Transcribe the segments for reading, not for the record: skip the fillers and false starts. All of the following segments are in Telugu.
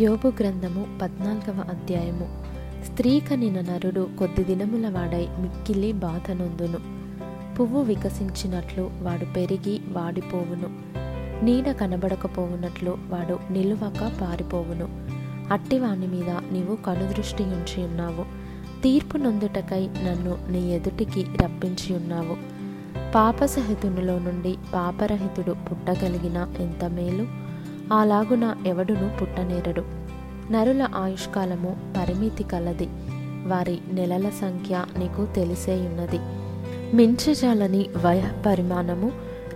యోబు గ్రంథము 14వ అధ్యాయము. స్త్రీ కనిన నరుడు కొద్ది దినముల వాడై మిక్కిలి బాధనొందును. పువ్వు వికసించినట్లు వాడు పెరిగి వాడిపోవును. నీడ కనబడకపోవునట్లు వాడు నిలువక పారిపోవును. అట్టివాని మీద నీవు కనుదృష్టి ఉంచి ఉన్నావు. తీర్పు నొందుటకై నన్ను నీ ఎదుటికి రప్పించి ఉన్నావు. పాపసహితునిలో నుండి పాపరహితుడు పుట్టగలిగిన ఎంత మేలు! అలాగున ఎవడును పుట్టనేరడు. నరుల ఆయుష్కాలము పరిమితి కలది, వారి నెలల సంఖ్య నీకు తెలిసేయున్నది. మించజాలని వయ పరిమాణము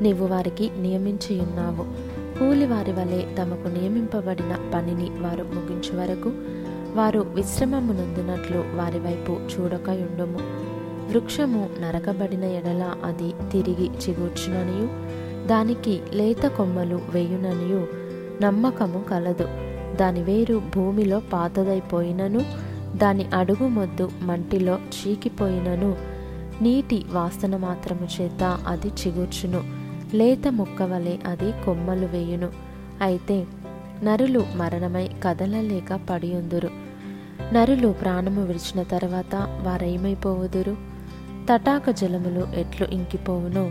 నీవు వారికి నియమించియున్నావు. కూలి వారి వలె తమకు నియమింపబడిన పనిని వారు ముగించు వరకు వారు విశ్రమమునందునట్లు వారి వైపు చూడకయుండుము. వృక్షము నరకబడిన ఎడల అది తిరిగి చిగుర్చుననియు దానికి లేత కొమ్మలు వేయుననియు నమ్మకము కలదు. దాని వేరు భూమిలో పాతదైపోయినను దాని అడుగు మొద్దు మంటిలో చీకిపోయినను నీటి వాసన మాత్రము చేత అది చిగుర్చును. లేత మొక్క వలె అది కొమ్మలు వేయును. అయితే నరులు మరణమై కదలలేక పడియుందురు. నరులు ప్రాణము విడిచిన తర్వాత వారేమైపోవుదురు? తటాక జలములు ఎట్లు ఇంకిపోవునో,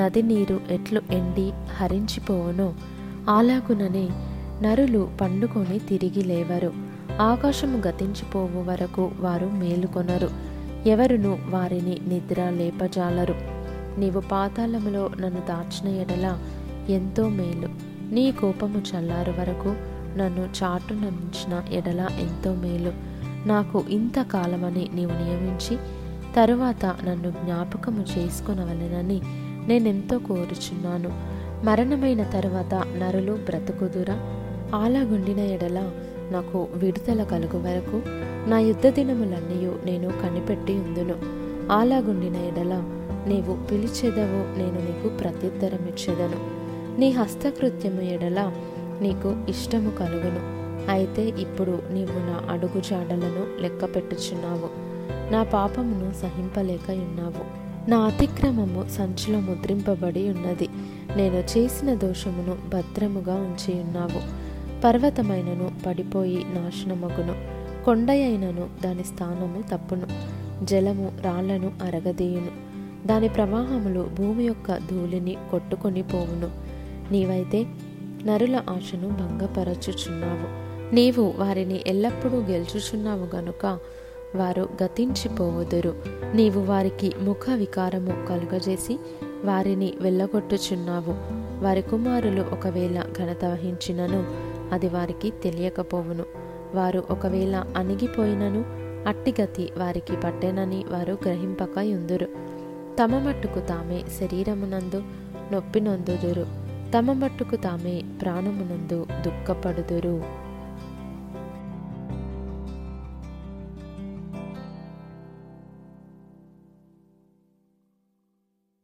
నది నీరు ఎట్లు ఎండి హరించిపోవునో, అలాగుననే నరులు పండుకొని తిరిగి లేవరు. ఆకాశము గతించిపోవు వరకు వారు మేలుకొనరు. ఎవరును వారిని నిద్ర లేపజాలరు. నీవు పాతాళములో నన్ను దాచిన ఎడల ఎంతో మేలు. నీ కోపము చల్లారు వరకు నన్ను చాటునంచిన ఎడల ఎంతో మేలు. నాకు ఇంతకాలమని నీవు నియమించి తరువాత నన్ను జ్ఞాపకము చేసుకొనవలెనని నేనెంతో కోరుచున్నాను. మరణమైన తరువాత నరులు బ్రతుకుదురా? ఆలగుండిన ఎడల నాకు విడుదల కలుగు వరకు నా యుద్ధ దినములన్నీ నేను కనిపెట్టి ఉందును. ఆలగుండిన ఎడల నీవు పిలిచెదవు, నేను నీకు ప్రత్యుత్తరమిచ్చెదను. నీ హస్తకృత్యము ఎడల నీకు ఇష్టము కలుగును. అయితే ఇప్పుడు నీవు నా అడుగుజాడలను లెక్క పెట్టుచున్నావు. నా పాపమును సహింపలేక ఉన్నావు. నా అతిక్రమము సంచిలో ముద్రింపబడి ఉన్నది. నేను చేసిన దోషమును భద్రముగా ఉంచియున్నావు. పర్వతమైనను పడిపోయి నాశనమగును. కొండయైనను దాని స్థానము తప్పును. జలము రాళ్లను అరగదీయును. దాని ప్రవాహములు భూమి యొక్క ధూళిని కొట్టుకొని పోవును. నీవైతే నరుల ఆశను భంగపరచుచున్నావు. నీవు వారిని ఎల్లప్పుడూ గెలుచుచున్నావు గనుక వారు గతించిపోవుదురు. నీవు వారికి ముఖ వికారము కలుగజేసి వారిని వెళ్ళగొట్టుచున్నావు. వారి కుమారులు ఒకవేళ ఘనత వహించినను అది వారికి తెలియకపోవును. వారు ఒకవేళ అణిగిపోయినను అట్టిగతి వారికి పట్టెనని వారు గ్రహింపక యుందురు. తమ మట్టుకు తామే శరీరమునందు నొప్పినొందుదురు. తమ మట్టుకు తామే ప్రాణమునందు దుఃఖపడుదురు.